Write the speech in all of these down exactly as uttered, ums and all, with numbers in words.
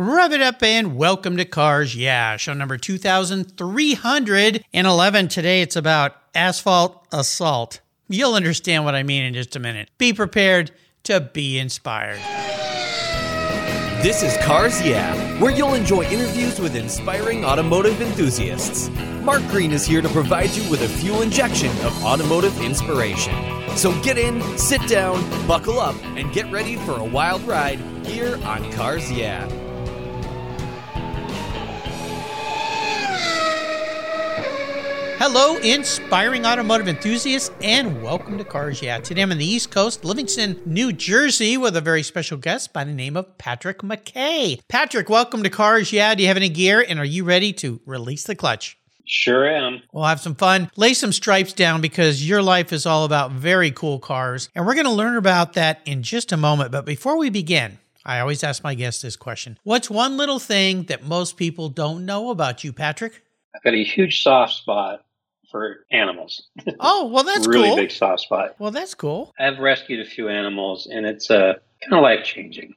Rev it up and welcome to Cars Yeah, show number two thousand three hundred eleven. Today it's about Asphalt Assault. You'll understand what I mean in just a minute. Be prepared to be inspired. This is Cars Yeah, where you'll enjoy interviews with inspiring automotive enthusiasts. Mark Green is here to provide you with a fuel injection of automotive inspiration. So get in, sit down, buckle up, and get ready for a wild ride here on Cars Yeah. Hello, inspiring automotive enthusiasts, and welcome to Cars Yeah. Today I'm on the East Coast, Livingston, New Jersey, with a very special guest by the name of Patrick McKay. Patrick, welcome to Cars Yeah. Do you have any gear, and are you ready to release the clutch? Sure am. We'll have some fun. Lay some stripes down because your life is all about very cool cars, and we're going to learn about that in just a moment. But before we begin, I always ask my guests this question. What's one little thing that most people don't know about you, Patrick? I've got a huge soft spot for animals. Oh, well, that's really cool. Really big soft spot. Well, that's cool. I've rescued a few animals, and it's uh, kind of life-changing.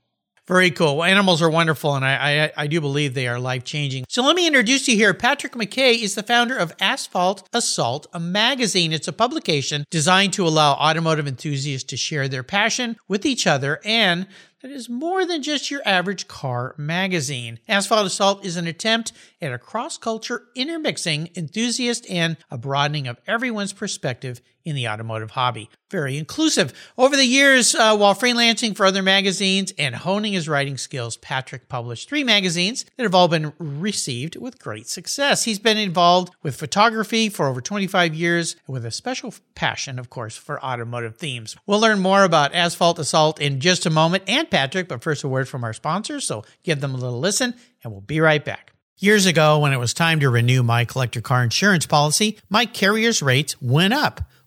Very cool. Well, animals are wonderful, and I, I I do believe they are life-changing. So let me introduce you here. Patrick McKay is the founder of Asphalt Assault, a magazine. It's a publication designed to allow automotive enthusiasts to share their passion with each other, and that is more than just your average car magazine. Asphalt Assault is an attempt at a cross-culture intermixing enthusiast and a broadening of everyone's perspective in the automotive hobby. Very inclusive. Over the years, uh, while freelancing for other magazines and honing his writing skills, Patrick published three magazines that have all been received with great success. He's been involved with photography for over twenty-five years with a special passion, of course, for automotive themes. We'll learn more about Asphalt Assault in just a moment and Patrick, but first a word from our sponsors, so give them a little listen and we'll be right back. Years ago, when it was time to renew my collector car insurance policy, my carrier's rates went up.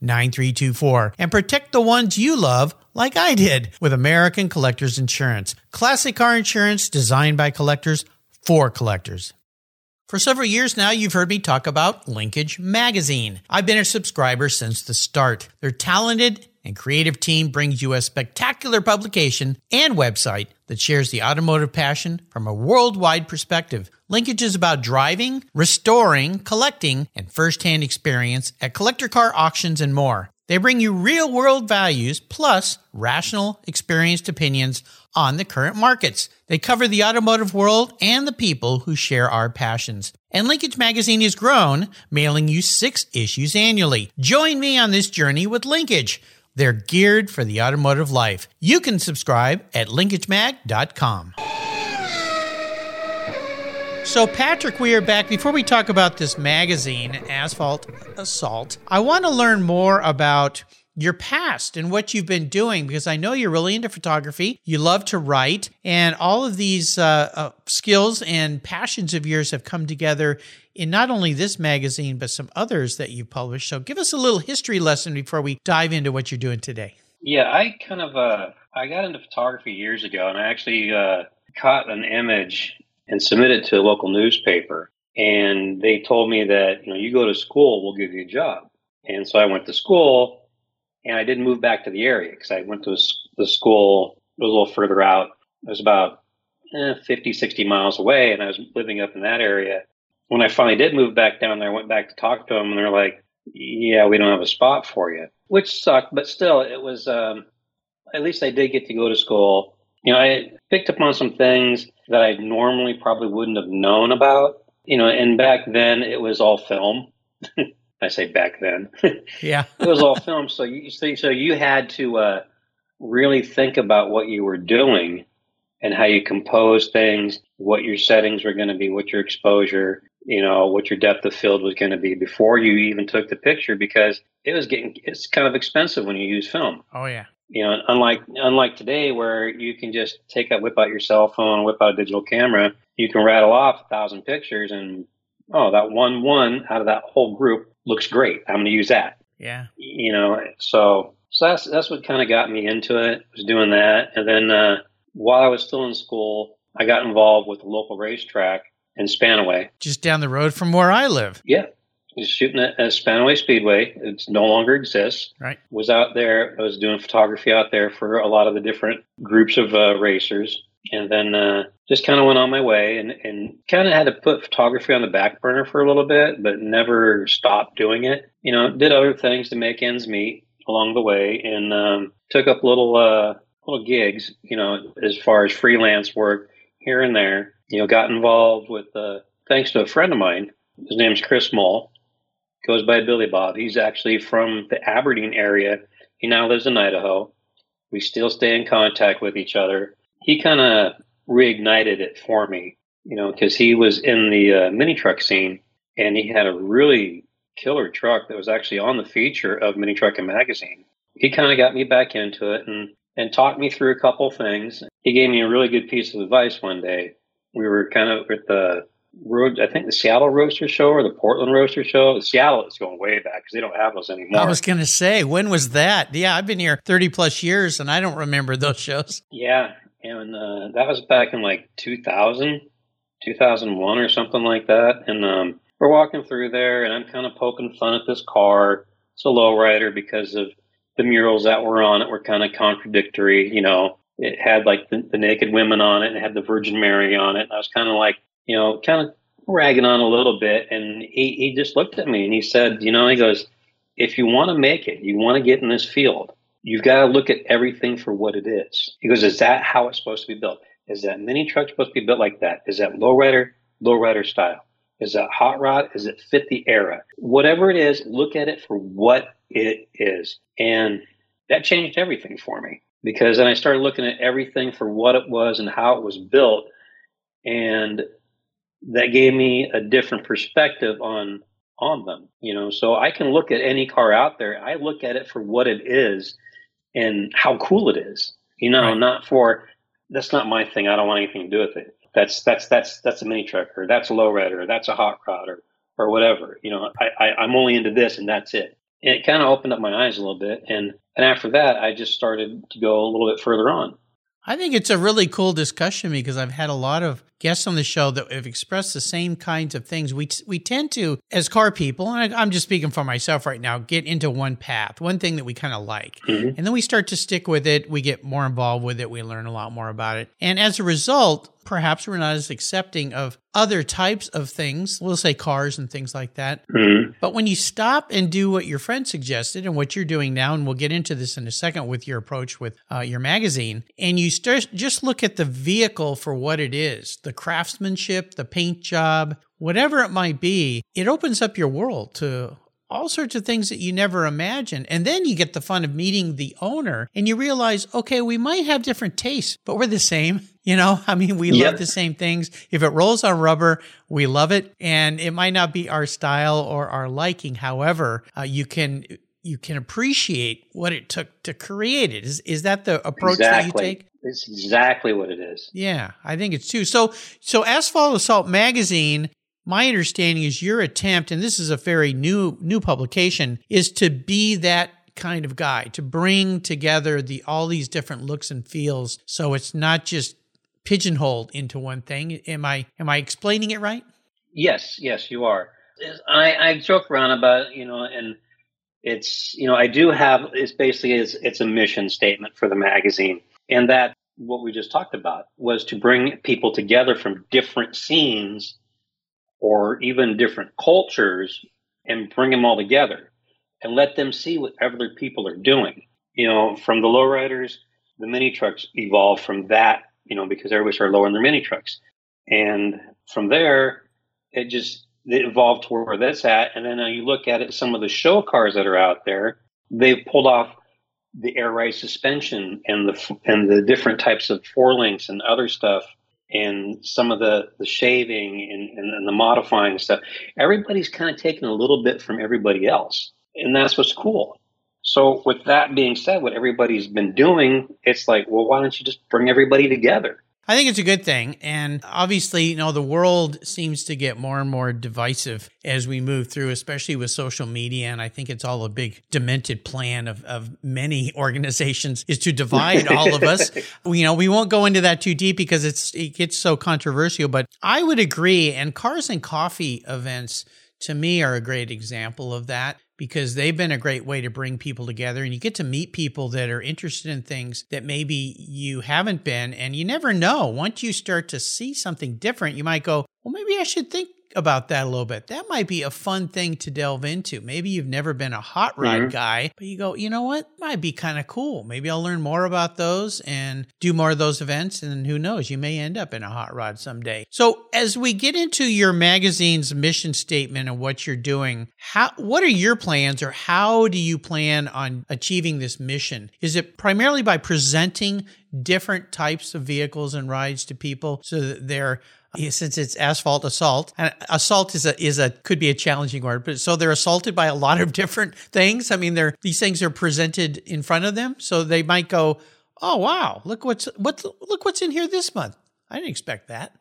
nine three two four, and protect the ones you love like I did with American Collectors Insurance. Classic car insurance designed by collectors for collectors. For several years now, you've heard me talk about Linkage Magazine. I've been a subscriber since the start. Their talented and creative team brings you a spectacular publication and website that shares the automotive passion from a worldwide perspective. Linkage is about driving, restoring, collecting, and first-hand experience at collector car auctions and more. They bring you real-world values plus rational, experienced opinions on the current markets. They cover the automotive world and the people who share our passions. And Linkage Magazine has grown, mailing you six issues annually. Join me on this journey with Linkage. They're geared for the automotive life. You can subscribe at linkage mag dot com. So, Patrick, we are back. Before we talk about this magazine, Asphalt Assault, I want to learn more about your past and what you've been doing, because I know you're really into photography, you love to write, and all of these uh, uh, skills and passions of yours have come together in not only this magazine, but some others that you published. So give us a little history lesson before we dive into what you're doing today. Yeah, I kind of, uh, I got into photography years ago, and I actually uh, caught an image and submitted it to a local newspaper. And they told me that, you know, you go to school, we'll give you a job. And so I went to school. And I didn't move back to the area because I went to the school, it was a little further out. It was about eh, fifty, sixty miles away, and I was living up in that area. When I finally did move back down there, I went back to talk to them, and they're like, yeah, we don't have a spot for you, which sucked. But still, it was, um, at least I did get to go to school. You know, I picked up on some things that I normally probably wouldn't have known about. You know, and back then, it was all film. I say back then. Yeah. It was all film. So you so you had to uh, really think about what you were doing and how you compose things, what your settings were going to be, what your exposure, you know, what your depth of field was going to be before you even took the picture, because it was getting, it's kind of expensive when you use film. Oh, yeah. You know, unlike unlike today where you can just take out, whip out your cell phone, whip out a digital camera, you can rattle off a thousand pictures and, oh, that one one out of that whole group looks great. I'm going to use that. Yeah. You know, so so that's that's what kind of got me into it, was doing that. And then uh, while I was still in school, I got involved with the local racetrack in Spanaway. Just down the road from where I live. Yeah. Just shooting at Spanaway Speedway. It no longer exists. Right. Was out there. I was doing photography out there for a lot of the different groups of uh, racers. And then uh, just kind of went on my way and, and kind of had to put photography on the back burner for a little bit, but never stopped doing it. You know, did other things to make ends meet along the way, and um, took up little uh, little gigs, you know, as far as freelance work here and there. You know, got involved with, uh, thanks to a friend of mine, his name's Chris Mull. Goes by Billy Bob. He's actually from the Aberdeen area. He now lives in Idaho. We still stay in contact with each other. He kind of reignited it for me, you know, because he was in the uh, mini truck scene, and he had a really killer truck that was actually on the feature of Mini Truckin' Magazine. He kind of got me back into it and, and talked me through a couple things. He gave me a really good piece of advice one day. We were kind of at the Road, I think the Seattle Roaster Show or the Portland Roaster Show. The Seattle is going way back because they don't have those anymore. I was going to say, when was that? Yeah, I've been here thirty plus years and I don't remember those shows. Yeah, and uh, that was back in like two thousand, two thousand one or something like that. And um, we're walking through there and I'm kind of poking fun at this car. It's a lowrider because of the murals that were on it were kind of contradictory. You know, it had like the, the naked women on it and it had the Virgin Mary on it. And I was kind of like, you know, kind of ragging on a little bit. And he, he just looked at me and he said, you know, he goes, if you want to make it, you want to get in this field, you've got to look at everything for what it is. He goes, is that how it's supposed to be built? Is that mini truck supposed to be built like that? Is that lowrider, lowrider style? Is that hot rod? Does it fit the era? Whatever it is, look at it for what it is. And that changed everything for me, because then I started looking at everything for what it was and how it was built. And that gave me a different perspective on on them, you know. So I can look at any car out there. I look at it for what it is and how cool it is, you know, right. Not for, that's not my thing. I don't want anything to do with it. That's that's that's that's a mini truck, or that's a lowrider, or that's a hot rod, or or whatever. You know, I, I I'm only into this and that's it. And it kind of opened up my eyes a little bit, and and after that, I just started to go a little bit further on. I think it's a really cool discussion, because I've had a lot of guests on the show that have expressed the same kinds of things. We we tend to, as car people, and I, I'm just speaking for myself right now, get into one path, one thing that we kind of like. Mm-hmm. And then we start to stick with it. We get more involved with it. We learn a lot more about it. And as a result, perhaps we're not as accepting of other types of things. We'll say cars and things like that. Mm-hmm. But when you stop and do what your friend suggested and what you're doing now, and we'll get into this in a second with your approach with uh, your magazine, and you start, just look at the vehicle for what it is, the craftsmanship, the paint job, whatever it might be, it opens up your world to all sorts of things that you never imagined. And then you get the fun of meeting the owner and you realize, okay, we might have different tastes, but we're the same. You know, I mean, we yep. love the same things. If it rolls on rubber, we love it. And it might not be our style or our liking. However, uh, you can you can appreciate what it took to create it. Is is that the approach exactly. that you take? It's exactly what it is. Yeah, I think it's too. So, so Asphalt Assault Magazine, my understanding is your attempt, and this is a very new new publication, is to be that kind of guy, to bring together the all these different looks and feels, so it's not just pigeonholed into one thing. Am I am I explaining it right? Yes, yes, you are. I, I joke around about it, you know, and it's, you know, I do have, it's basically, it's, it's a mission statement for the magazine, and that what we just talked about was to bring people together from different scenes or even different cultures and bring them all together and let them see what other people are doing. You know, from the lowriders, the mini trucks evolved from that, you know, because everybody started lowering their mini trucks. And from there, it just that evolved to where that's at. And then uh, you look at it, some of the show cars that are out there, they've pulled off the air ride suspension and the and the different types of four links and other stuff, and some of the, the shaving and, and, and the modifying stuff. Everybody's kind of taking a little bit from everybody else, and that's what's cool. So with that being said, what everybody's been doing, it's like, well, why don't you just bring everybody together? I think it's a good thing. And obviously, you know, the world seems to get more and more divisive as we move through, especially with social media. And I think it's all a big demented plan of, of many organizations is to divide all of us. You know, we won't go into that too deep because it's it gets so controversial, but I would agree. And Cars and Coffee events, to me, are a great example of that, because they've been a great way to bring people together, and you get to meet people that are interested in things that maybe you haven't been. And you never know, once you start to see something different, you might go, well, maybe I should think about that a little bit. That might be a fun thing to delve into. Maybe you've never been a hot rod mm-hmm. guy, but you go, you know what? Might be kind of cool. Maybe I'll learn more about those and do more of those events. And who knows, you may end up in a hot rod someday. So as we get into your magazine's mission statement and what you're doing, how, what are your plans, or how do you plan on achieving this mission? Is it primarily by presenting different types of vehicles and rides to people so that they're, since it's Asphalt Assault, and assault is a is a could be a challenging word, but so they're assaulted by a lot of different things. I mean, they're these things are presented in front of them, so they might go, "Oh wow, look what's what look what's in here this month. I didn't expect that."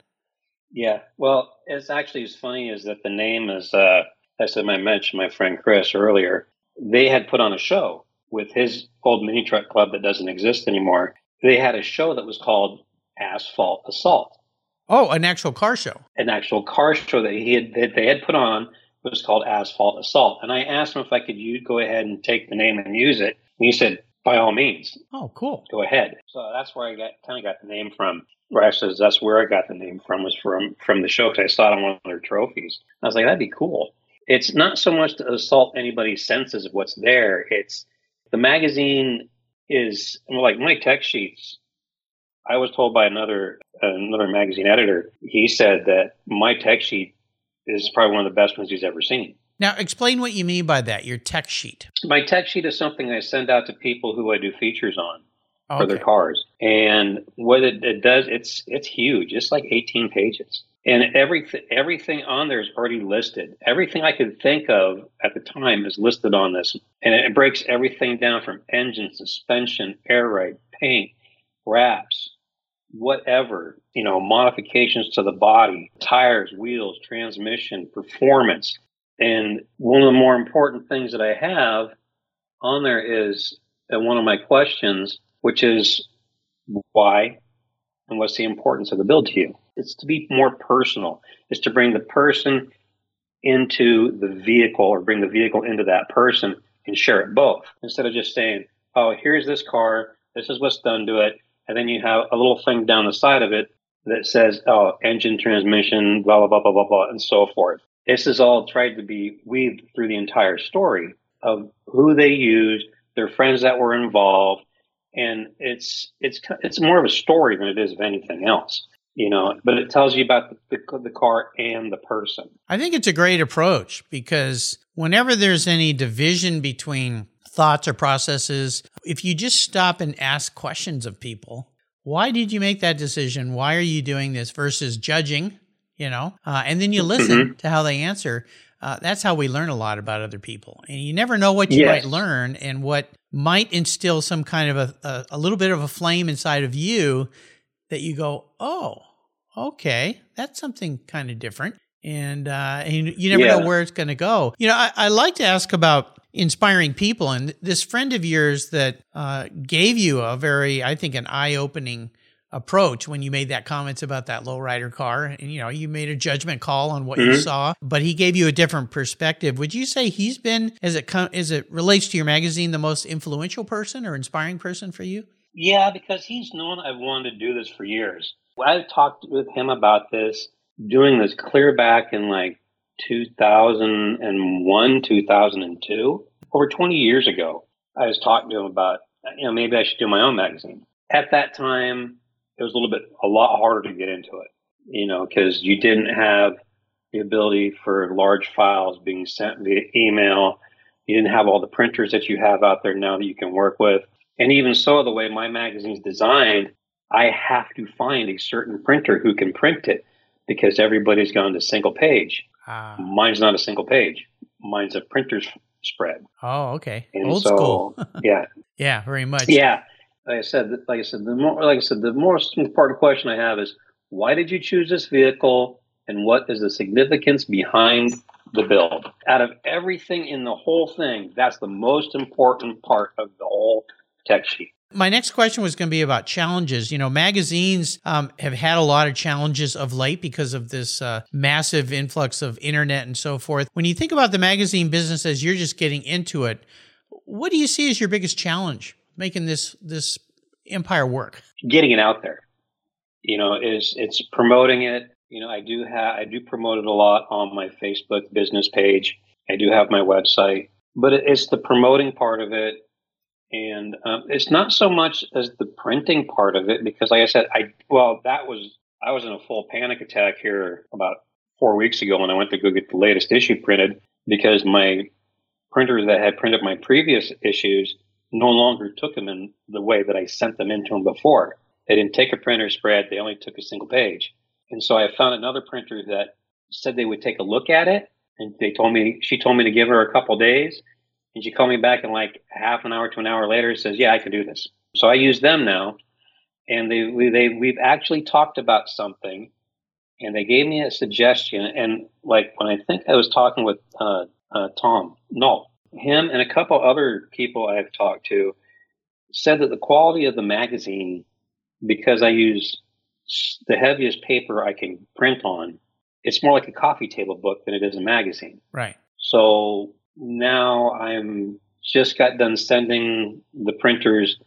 Yeah, well, it's actually it's funny is that the name is uh, I said I mentioned my friend Chris earlier. They had put on a show with his old mini truck club that doesn't exist anymore. They had a show that was called Asphalt Assault. Oh, an actual car show. An actual car show that he had, that they had put on was called Asphalt Assault. And I asked him if I could use, go ahead and take the name and use it. And he said, by all means. Oh, cool. Go ahead. So that's where I got kind of got the name from. Or actually, that's where I got the name from, was from, from the show, because I saw it on one of their trophies. I was like, that'd be cool. It's not so much to assault anybody's senses of what's there. It's the magazine is, like my tech sheets, I was told by another another magazine editor, he said that my tech sheet is probably one of the best ones he's ever seen. Now, explain what you mean by that, your tech sheet. My tech sheet is something I send out to people who I do features on okay. for their cars. And what it, it does, it's it's huge. It's like eighteen pages. And every, everything on there is already listed. Everything I could think of at the time is listed on this. And it breaks everything down from engine, suspension, air ride, paint, wraps, whatever, you know, modifications to the body, tires, wheels, transmission, performance. And one of the more important things that I have on there is one of my questions, which is why and what's the importance of the build to you? It's to be more personal. It's to bring the person into the vehicle, or bring the vehicle into that person and share it both. Instead of just saying, oh, here's this car, this is what's done to it. And then you have a little thing down the side of it that says, oh, engine, transmission, blah, blah, blah, blah, blah, blah, and so forth. This is all tried to be weaved through the entire story of who they used, their friends that were involved. And it's it's it's more of a story than it is of anything else, you know, but it tells you about the, the, the car and the person. I think it's a great approach, because whenever there's any division between thoughts or processes, if you just stop and ask questions of people, why did you make that decision? Why are you doing this, versus judging, you know, uh, and then you listen mm-hmm. to how they answer. Uh, that's how we learn a lot about other people. And you never know what you yes. might learn, and what might instill some kind of a, a, a little bit of a flame inside of you that you go, oh, okay, that's something kind of different. And, uh, and you never yeah. know where it's going to go. You know, I, I like to ask about inspiring people. And this friend of yours that uh, gave you a very, I think, an eye-opening approach when you made that comments about that lowrider car. And, you know, you made a judgment call on what mm-hmm. you saw, but he gave you a different perspective. Would you say he's been, as it com- as it relates to your magazine, the most influential person or inspiring person for you? Yeah, because he's known I've wanted to do this for years. I've talked with him about this, doing this clear back in like two thousand one, two thousand two, over twenty years ago. I was talking to him about, you know, maybe I should do my own magazine. At that time, it was a little bit, a lot harder to get into it, you know, because you didn't have the ability for large files being sent via email. You didn't have all the printers that you have out there now that you can work with. And even so, the way my magazine's designed, I have to find a certain printer who can print it because everybody's gone to single page. Ah. Mine's not a single page. Mine's a printer's spread. Oh, okay. And Old so, school. yeah. Yeah, very much. Yeah. Like I said, like I said, the more, like I said, the most important question I have is, why did you choose this vehicle, and what is the significance behind the build? Out of everything in the whole thing, that's the most important part of the whole tech sheet. My next question was going to be about challenges. You know, magazines um, have had a lot of challenges of late because of this uh, massive influx of internet and so forth. When you think about the magazine business as you're just getting into it, what do you see as your biggest challenge making this this empire work? Getting it out there. You know, is it's promoting it. You know, I do have I do promote it a lot on my Facebook business page. I do have my website, but it's the promoting part of it. And um, it's not so much as the printing part of it, because like I said, I, well, that was, I was in a full panic attack here about four weeks ago when I went to go get the latest issue printed, because my printer that had printed my previous issues no longer took them in the way that I sent them into them before. They didn't take a printer spread. They only took a single page. And so I found another printer that said they would take a look at it. And they told me, she told me to give her a couple days. And she called me back in like half an hour to an hour later and says, yeah, I can do this. So I use them now. And they, we, they, we've actually talked about something. And they gave me a suggestion. And like when I think I was talking with uh, uh, Tom Nalt, him and a couple other people I've talked to said that the quality of the magazine, because I use the heaviest paper I can print on, it's more like a coffee table book than it is a magazine. Right. So now I'm just got done sending the printers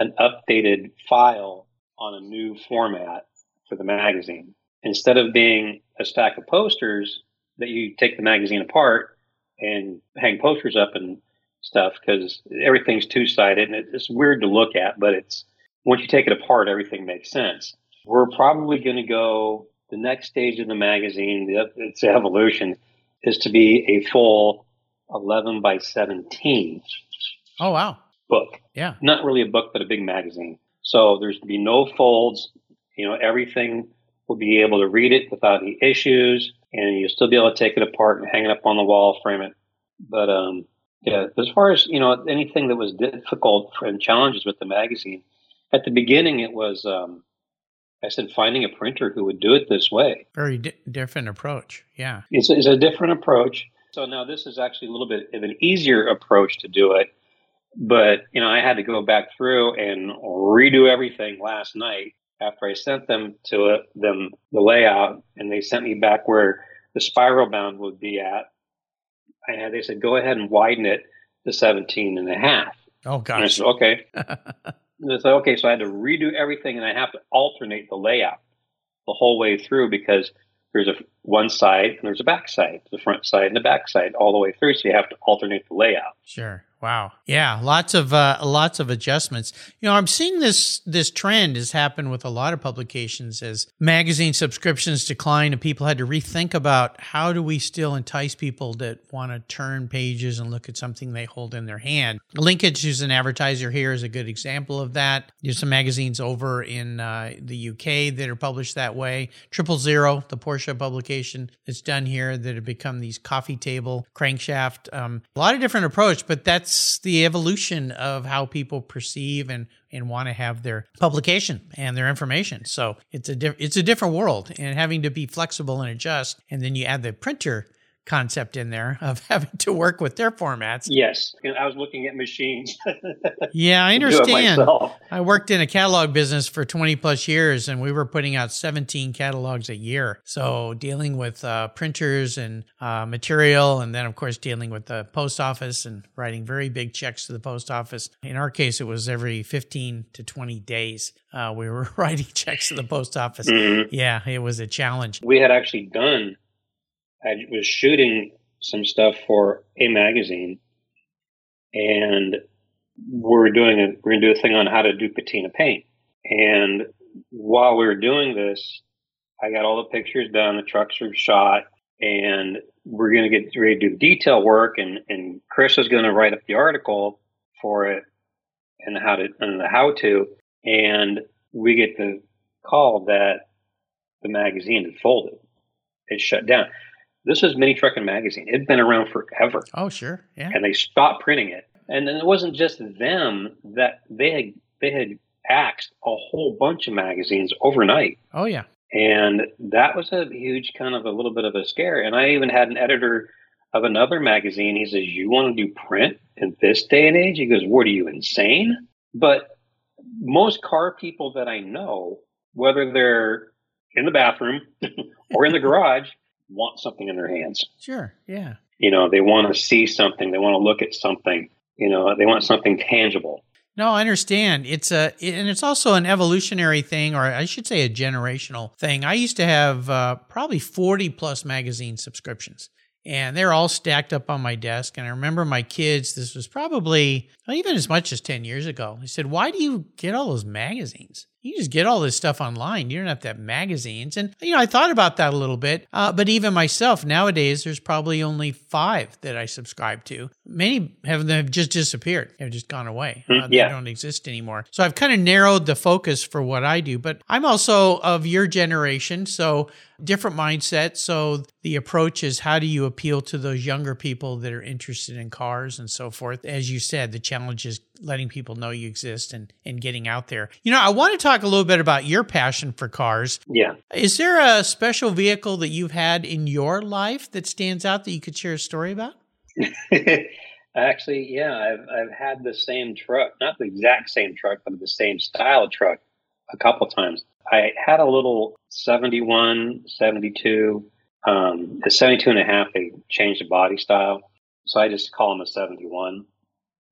an updated file on a new format for the magazine. Instead of being a stack of posters that you take the magazine apart and hang posters up and stuff, because everything's two-sided and it's weird to look at, but it's once you take it apart, everything makes sense. We're probably going to go the next stage of the magazine, the, its evolution, is to be a full eleven by seventeen. Oh, wow. Book. Yeah. Not really a book, but a big magazine. So there's to be no folds. You know, everything will be able to read it without any issues, and you'll still be able to take it apart and hang it up on the wall, frame it. But, um, yeah, as far as, you know, anything that was difficult and challenges with the magazine, at the beginning it was, um, I said, finding a printer who would do it this way. Very di- different approach. Yeah. It's, it's a different approach. So now this is actually a little bit of an easier approach to do it. But, you know, I had to go back through and redo everything last night after I sent them to it, them the layout, and they sent me back where the spiral bound would be at. I had, they said, go ahead and widen it to seventeen and a half. Oh, gosh. And I said, okay. And I said, okay, so I had to redo everything, and I have to alternate the layout the whole way through, because there's a one side and there's a back side, the front side and the back side, all the way through. So you have to alternate the layout. Sure. Wow. Yeah. Lots of uh, lots of adjustments. You know, I'm seeing this this trend has happened with a lot of publications as magazine subscriptions decline, and people had to rethink about how do we still entice people that want to turn pages and look at something they hold in their hand. Linkage, who's an advertiser here, is a good example of that. There's some magazines over in uh, the U K that are published that way. Triple Zero, the Porsche publication that's done here, that have become these coffee table crankshaft. Um, a lot of different approach, but that's the evolution of how people perceive and, and want to have their publication and their information. So it's a diff- it's a different world, and having to be flexible and adjust. And then you add the printer concept in there of having to work with their formats. Yes. And I was looking at machines. Yeah, I understand. I worked in a catalog business for twenty plus years, and we were putting out seventeen catalogs a year. So dealing with uh, printers and uh, material, and then of course dealing with the post office and writing very big checks to the post office. In our case, it was every fifteen to twenty days uh, we were writing checks to the post office. Mm-hmm. Yeah, it was a challenge. We had actually done I was shooting some stuff for a magazine, and we're doing a, we're going to do a thing on how to do patina paint. And while we were doing this, I got all the pictures done, the trucks were shot, and we're going to get ready to do detail work, and, and Chris is going to write up the article for it and how to and the how to. And we get the call that the magazine had folded. It shut down. This is Mini Truckin' Magazine. It'd been around forever. Oh, sure. Yeah. And they stopped printing it. And then it wasn't just them that they had, they had axed a whole bunch of magazines overnight. Oh, yeah. And that was a huge kind of a little bit of a scare. And I even had an editor of another magazine. He says, you want to do print in this day and age? He goes, what are you, insane? But most car people that I know, whether they're in the bathroom or in the garage, want something in their hands. Sure. Yeah. You know, they want to see something. They want to look at something. You know, they want something tangible. No, I understand. It's a, and it's also an evolutionary thing, or I should say a generational thing. I used to have uh, probably forty plus magazine subscriptions, and they're all stacked up on my desk. And I remember my kids, this was probably not even as much as ten years ago. They said, why do you get all those magazines? You just get all this stuff online. You don't have to have magazines. And, you know, I thought about that a little bit. Uh, but even myself, nowadays, there's probably only five that I subscribe to. Many of them have just disappeared. They've just gone away. Uh, yeah. They don't exist anymore. So I've kind of narrowed the focus for what I do. But I'm also of your generation, so different mindset. So the approach is, how do you appeal to those younger people that are interested in cars and so forth? As you said, the challenge is letting people know you exist and, and getting out there. You know, I want to talk a little bit about your passion for cars. Yeah. Is there a special vehicle that you've had in your life that stands out that you could share a story about? Actually, yeah, I've, I've had the same truck, not the exact same truck, but the same style truck a couple times. I had a little seventy-one, seventy-two, um, the seventy-two and a half, they changed the body style. So I just call them a seventy-one.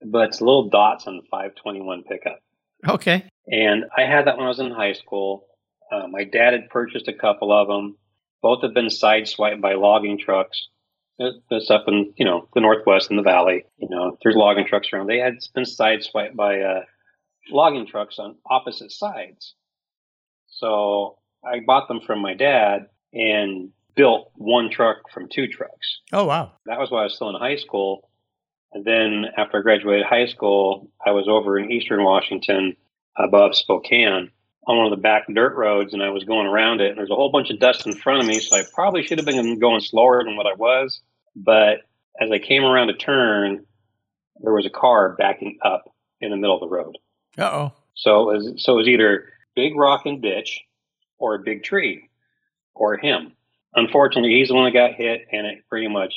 But it's a little Datsun five twenty-one pickup. Okay. And I had that when I was in high school. Uh, my dad had purchased a couple of them. Both have been sideswiped by logging trucks. It's up in, you know, the Northwest in the Valley. You know, there's logging trucks around. They had been sideswiped by uh, logging trucks on opposite sides. So I bought them from my dad and built one truck from two trucks. Oh, wow. That was why I was still in high school. And then after I graduated high school, I was over in eastern Washington above Spokane on one of the back dirt roads, and I was going around it, and there's a whole bunch of dust in front of me, so I probably should have been going slower than what I was. But as I came around a turn, there was a car backing up in the middle of the road. Uh-oh. So it was, so it was either big rock and ditch or a big tree or him. Unfortunately, he's the one that got hit, and it pretty much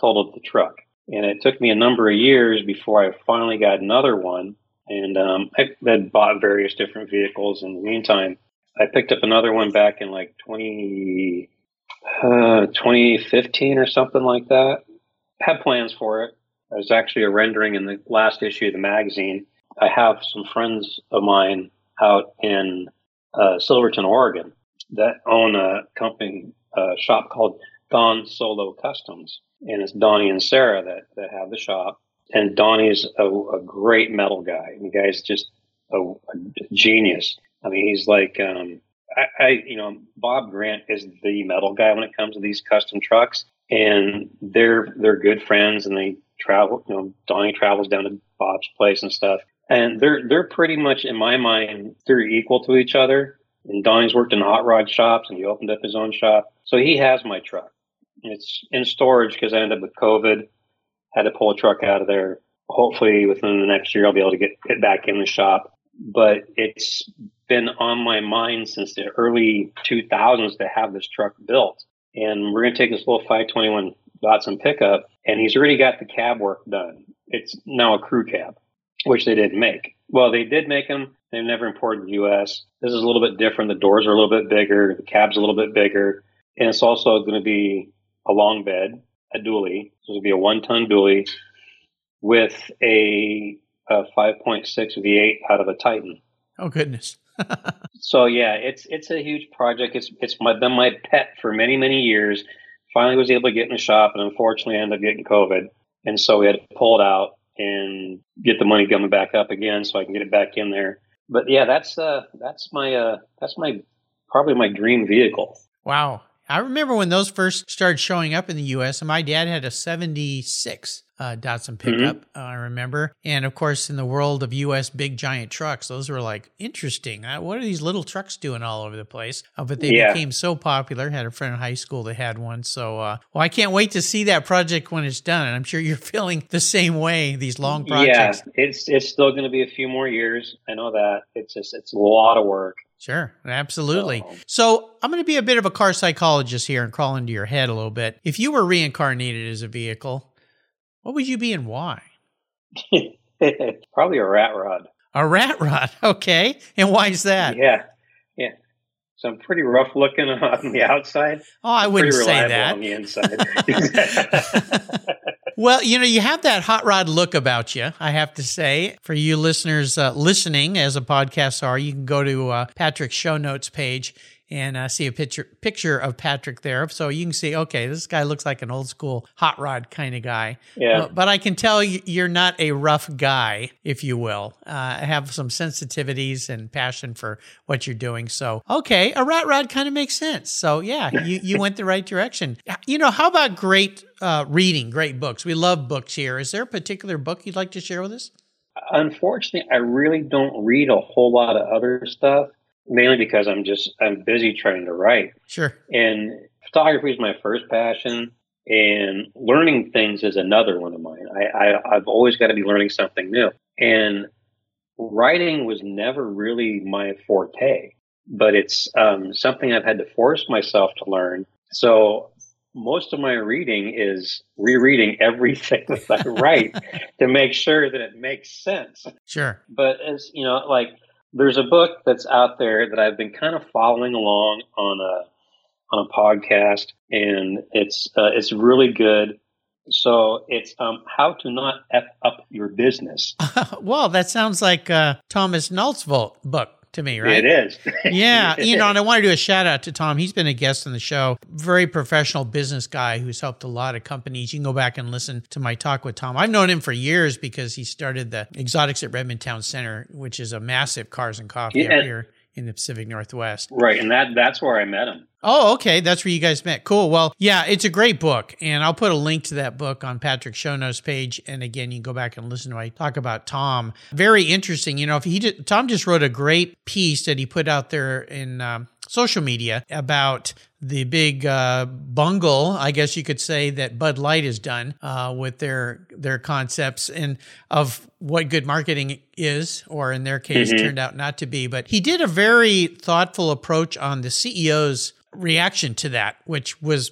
totaled the truck. And it took me a number of years before I finally got another one. And um, I had bought various different vehicles. In the meantime, I picked up another one back in like twenty fifteen or something like that. Had plans for it. I was actually a rendering in the last issue of the magazine. I have some friends of mine out in uh, Silverton, Oregon, that own a company, a shop called Don Solo Customs. And it's Donnie and Sarah that, that have the shop. And Donnie's a, a great metal guy. The guy's just a, a genius. I mean, he's like, um, I, I, you know, Bob Grant is the metal guy when it comes to these custom trucks. And they're they're good friends, and they travel. You know, Donnie travels down to Bob's place and stuff. And they're they're pretty much, in my mind, they're equal to each other. And Donnie's worked in hot rod shops, and he opened up his own shop. So he has my truck. It's in storage because I ended up with COVID. Had to pull a truck out of there. Hopefully within the next year, I'll be able to get it back in the shop. But it's been on my mind since the early two thousands to have this truck built. And we're going to take this little five twenty-one Datsun pickup, and he's already got the cab work done. It's now a crew cab, which they didn't make. Well, they did make them. They never imported to the U S. This is a little bit different. The doors are a little bit bigger. The cab's a little bit bigger. And it's also going to be a long bed, a dually. So it'll be a one-ton dually with a, a five point six V eight out of a Titan. Oh, goodness. So, yeah, it's it's a huge project. It's it's my, been my pet for many, many years. Finally was able to get in the shop, and unfortunately I ended up getting COVID. And so we had to pull it out and get the money coming back up again so I can get it back in there. But, yeah, that's uh, that's my uh, that's my probably my dream vehicle. Wow. I remember when those first started showing up in the U S, and my dad had a seventy-six uh, Datsun pickup, mm-hmm. uh, I remember. And of course, in the world of U S big giant trucks, those were like, interesting. Uh, what are these little trucks doing all over the place? Uh, but they yeah. became so popular. Had a friend in high school that had one. So, uh, well, I can't wait to see that project when it's done. And I'm sure you're feeling the same way, these long projects. Yeah, it's, it's still going to be a few more years. I know that. It's just, it's a lot of work. Sure. Absolutely. Oh. So I'm going to be a bit of a car psychologist here and crawl into your head a little bit. If you were reincarnated as a vehicle, what would you be and why? Probably a rat rod. A rat rod. Okay. And why is that? Yeah. Yeah. So I'm pretty rough looking on the outside. Oh, I wouldn't say that. On the inside. Well, you know, you have that hot rod look about you, I have to say. For you listeners uh, listening, as a podcast are, you can go to uh, Patrick's show notes page and uh, see a picture picture of Patrick there. So you can see, okay, this guy looks like an old school hot rod kind of guy. Yeah. Uh, but I can tell you're not a rough guy, if you will. Uh, I have some sensitivities and passion for what you're doing. So, okay, a rat rod kind of makes sense. So, yeah, you, you went the right direction. You know, how about great... Uh, reading, great books. We love books here. Is there a particular book you'd like to share with us? Unfortunately, I really don't read a whole lot of other stuff, mainly because I'm just, I'm busy trying to write. Sure. And photography is my first passion, and learning things is another one of mine. I, I, I've always got to be learning something new. And writing was never really my forte, but it's um, something I've had to force myself to learn. So most of my reading is rereading everything that I write to make sure that it makes sense. Sure. But as you know, like there's a book that's out there that I've been kind of following along on a on a podcast, and it's uh, it's really good. So it's um, How to Not F Up Your Business. Well, that sounds like uh, Thomas Nalt's book. To me, right? It is. Yeah. It you know, is. And I want to do a shout out to Tom. He's been a guest on the show, very professional business guy who's helped a lot of companies. You can go back and listen to my talk with Tom. I've known him for years because he started the Exotics at Redmond Town Center, which is a massive cars and coffee yeah. up here in the Pacific Northwest. Right. And that that's where I met him. Oh, okay. That's where you guys met. Cool. Well, yeah, it's a great book. And I'll put a link to that book on Patrick's show notes page. And again, you can go back and listen to my talk about Tom. Very interesting. You know, if he did, Tom just wrote a great piece that he put out there in um, social media about the big uh, bungle, I guess you could say, that Bud Light has done uh, with their their concepts and of what good marketing is, or in their case, mm-hmm. turned out not to be. But he did a very thoughtful approach on the C E O's reaction to that, which was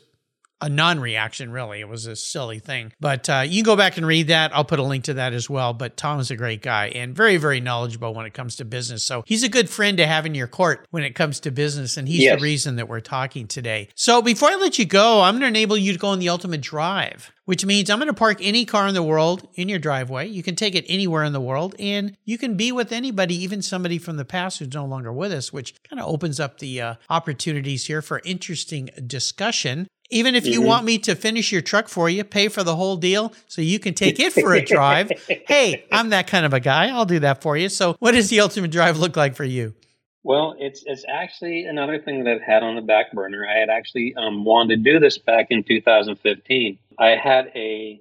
a non-reaction, really. It was a silly thing. But uh, you can go back and read that. I'll put a link to that as well. But Tom is a great guy and very, very knowledgeable when it comes to business. So he's a good friend to have in your court when it comes to business. And he's yes. the reason that we're talking today. So before I let you go, I'm going to enable you to go on the ultimate drive, which means I'm going to park any car in the world in your driveway. You can take it anywhere in the world, and you can be with anybody, even somebody from the past who's no longer with us, which kind of opens up the uh, opportunities here for interesting discussion. Even if you mm-hmm. want me to finish your truck for you, pay for the whole deal so you can take it for a drive. Hey, I'm that kind of a guy. I'll do that for you. So what does the ultimate drive look like for you? Well, it's it's actually another thing that I've had on the back burner. I had actually um, wanted to do this back in two thousand fifteen. I had a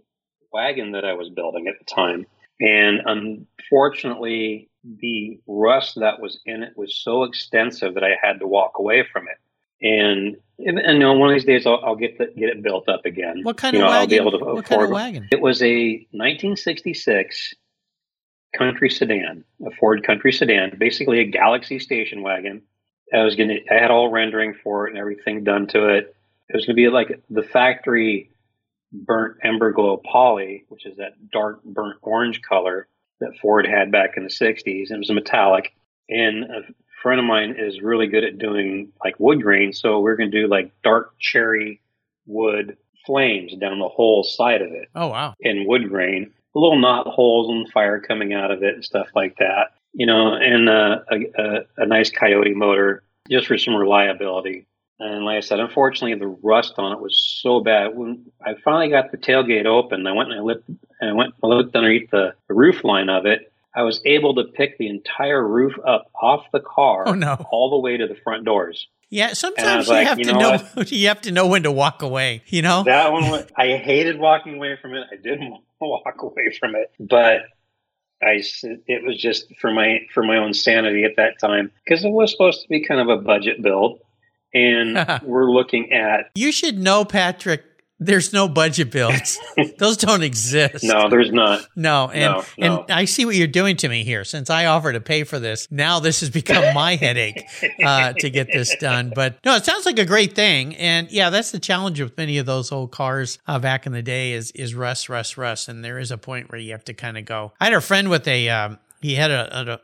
wagon that I was building at the time. And unfortunately, the rust that was in it was so extensive that I had to walk away from it. And, and, and you know, one of these days I'll, I'll get the, get it built up again. What kind you know, of wagon? I'll be able to afford what kind of wagon? It was a nineteen sixty-six country sedan, a Ford country sedan, basically a Galaxy station wagon. I was going to, I had all rendering for it and everything done to it. It was going to be like the factory burnt Emberglow poly, which is that dark burnt orange color that Ford had back in the sixties. It was a metallic. And a friend of mine is really good at doing like wood grain. So we're going to do like dark cherry wood flames down the whole side of it. Oh, wow. And wood grain, little knot holes and fire coming out of it and stuff like that, you know, and uh, a, a, a nice Coyote motor just for some reliability. And like I said, unfortunately, the rust on it was so bad. When I finally got the tailgate open, I went and I looked, and I went and looked underneath the, the roof line of it. I was able to pick the entire roof up off the car oh, no. all the way to the front doors. Yeah, sometimes you like, have you to know, know you have to know when to walk away, you know? That one, was, I hated walking away from it. I didn't want to walk away from it, but I, it was just for my, for my own sanity at that time, because it was supposed to be kind of a budget build, and we're looking at... You should know, Patrick, there's no budget builds. Those don't exist. No, there's not. No, and no, no. and I see what you're doing to me here. Since I offer to pay for this, now this has become my headache uh, to get this done. But no, it sounds like a great thing. And yeah, that's the challenge with many of those old cars uh, back in the day is is rust, rust, rust. And there is a point where you have to kind of go. I had a friend with a, um, he had a... a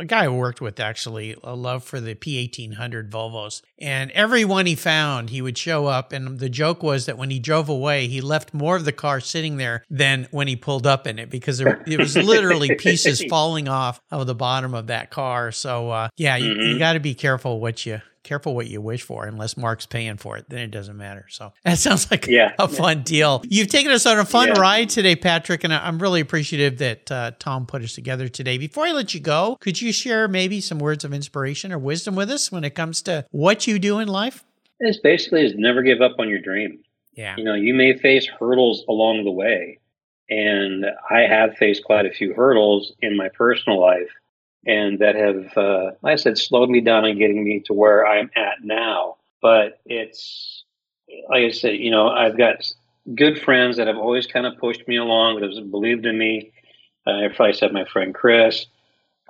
a guy I worked with, actually, a love for the P eighteen hundred Volvos. And every one he found, he would show up. And the joke was that when he drove away, he left more of the car sitting there than when he pulled up in it, because there, it was literally pieces falling off of the bottom of that car. So, uh, yeah, you, mm-hmm. you got to be careful what you... Careful what you wish for, unless Mark's paying for it, then it doesn't matter. So that sounds like yeah. a fun deal. You've taken us on a fun yeah. ride today, Patrick, and I'm really appreciative that uh, Tom put us together today. Before I let you go, could you share maybe some words of inspiration or wisdom with us when it comes to what you do in life? It's basically is never give up on your dream. Yeah. You know, you may face hurdles along the way, and I have faced quite a few hurdles in my personal life. And that have, uh, like I said, slowed me down and getting me to where I'm at now. But it's, like I said, you know, I've got good friends that have always kind of pushed me along, that have believed in me. Uh, I probably said my friend Chris,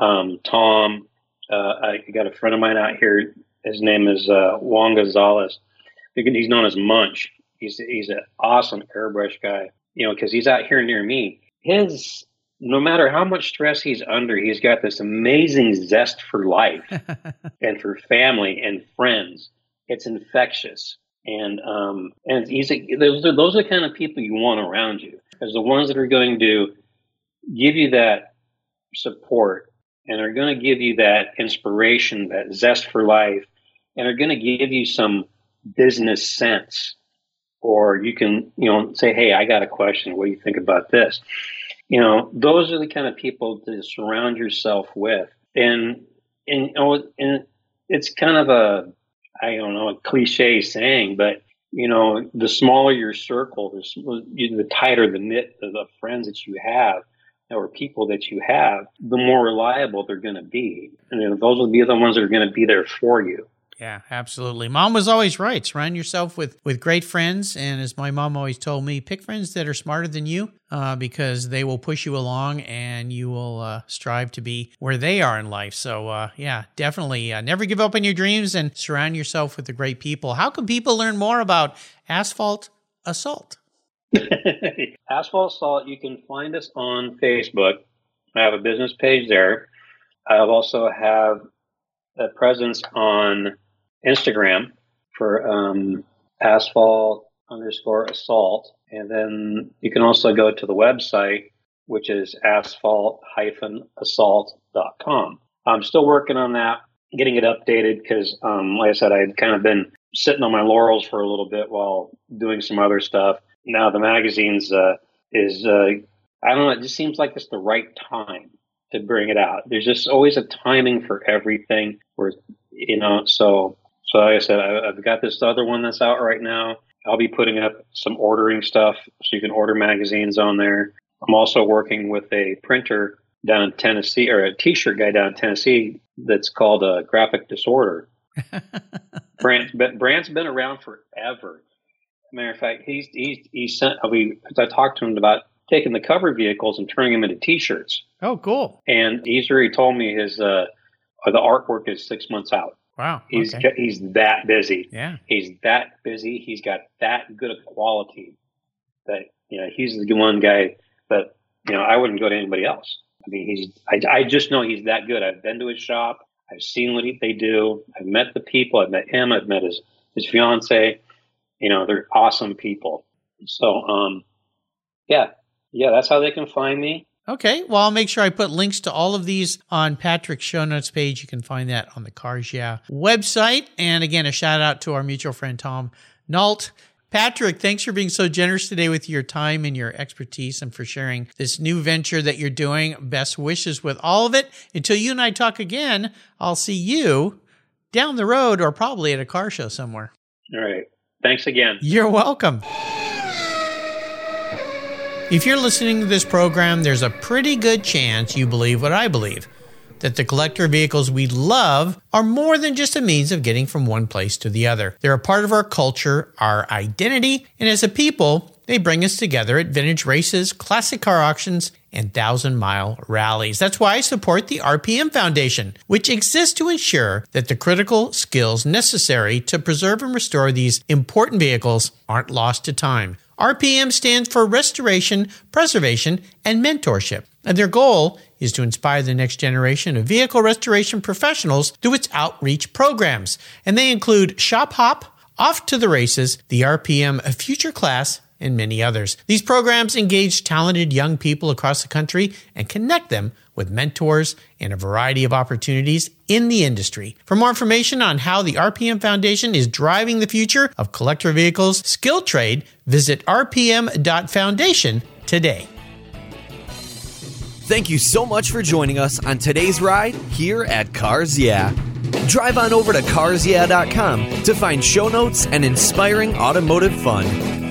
um, Tom. Uh, I got a friend of mine out here. His name is uh, Juan Gonzalez. He's known as Munch. He's he's an awesome airbrush guy, you know, because he's out here near me. His... No matter how much stress he's under, he's got this amazing zest for life and for family and friends. It's infectious. And um, and he's a, those, are, those are the kind of people you want around you, because the ones that are going to give you that support and are going to give you that inspiration, that zest for life, and are going to give you some business sense. Or you can, you know, say, hey, I got a question. What do you think about this? You know, those are the kind of people to surround yourself with. And, and, and it's kind of a, I don't know, a cliche saying, but, you know, the smaller your circle, the, the tighter the knit of the friends that you have or people that you have, the more reliable they're going to be. And then those will be the ones that are going to be there for you. Yeah, absolutely. Mom was always right. Surround yourself with, with great friends. And as my mom always told me, pick friends that are smarter than you uh, because they will push you along and you will uh, strive to be where they are in life. So, uh, yeah, definitely uh, never give up on your dreams and surround yourself with the great people. How can people learn more about Asphalt Assault? Asphalt Assault, you can find us on Facebook. I have a business page there. I also have a presence on Instagram for um, asphalt underscore assault. And then you can also go to the website, which is asphalt dash assault dot com. I'm still working on that, getting it updated because, um, like I said, I'd kind of been sitting on my laurels for a little bit while doing some other stuff. Now the magazine's uh, is, uh, I don't know, it just seems like it's the right time to bring it out. There's just always a timing for everything. Where, you know, so, so like I said, I, I've got this other one that's out right now. I'll be putting up some ordering stuff so you can order magazines on there. I'm also working with a printer down in Tennessee, or a t-shirt guy down in Tennessee, that's called uh, Graphic Disorder. Brant's been, Brant's been around forever. As a matter of fact, he's, he's, he sent, I mean, I talked to him about taking the cover vehicles and turning them into t-shirts. Oh, cool. And he's already told me his uh, the artwork is six months out. Wow. He's okay. he's that busy. Yeah. He's that busy. He's got that good a quality that, you know, he's the one guy that, you know, I wouldn't go to anybody else. I mean, he's I, I just know he's that good. I've been to his shop. I've seen what he, they do. I've met the people. I've met him. I've met his, his fiance. You know, they're awesome people. So, um, yeah. Yeah, that's how they can find me. Okay. Well, I'll make sure I put links to all of these on Patrick's show notes page. You can find that on the Cars Yeah website. And again, a shout out to our mutual friend, Tom Nalt. Patrick, thanks for being so generous today with your time and your expertise and for sharing this new venture that you're doing. Best wishes with all of it. Until you and I talk again, I'll see you down the road or probably at a car show somewhere. All right. Thanks again. You're welcome. If you're listening to this program, there's a pretty good chance you believe what I believe, that the collector vehicles we love are more than just a means of getting from one place to the other. They're a part of our culture, our identity, and as a people, they bring us together at vintage races, classic car auctions, and thousand-mile rallies. That's why I support the R P M Foundation, which exists to ensure that the critical skills necessary to preserve and restore these important vehicles aren't lost to time. R P M stands for Restoration, Preservation, and Mentorship, and their goal is to inspire the next generation of vehicle restoration professionals through its outreach programs, and they include Shop Hop, Off to the Races, the R P M Future Class, and many others. These programs engage talented young people across the country and connect them with mentors and a variety of opportunities in the industry. For more information on how the R P M Foundation is driving the future of collector vehicles skill trade, visit r p m dot foundation today. Thank you so much for joining us on today's ride here at Cars Yeah! Drive on over to cars yeah dot com to find show notes and inspiring automotive fun.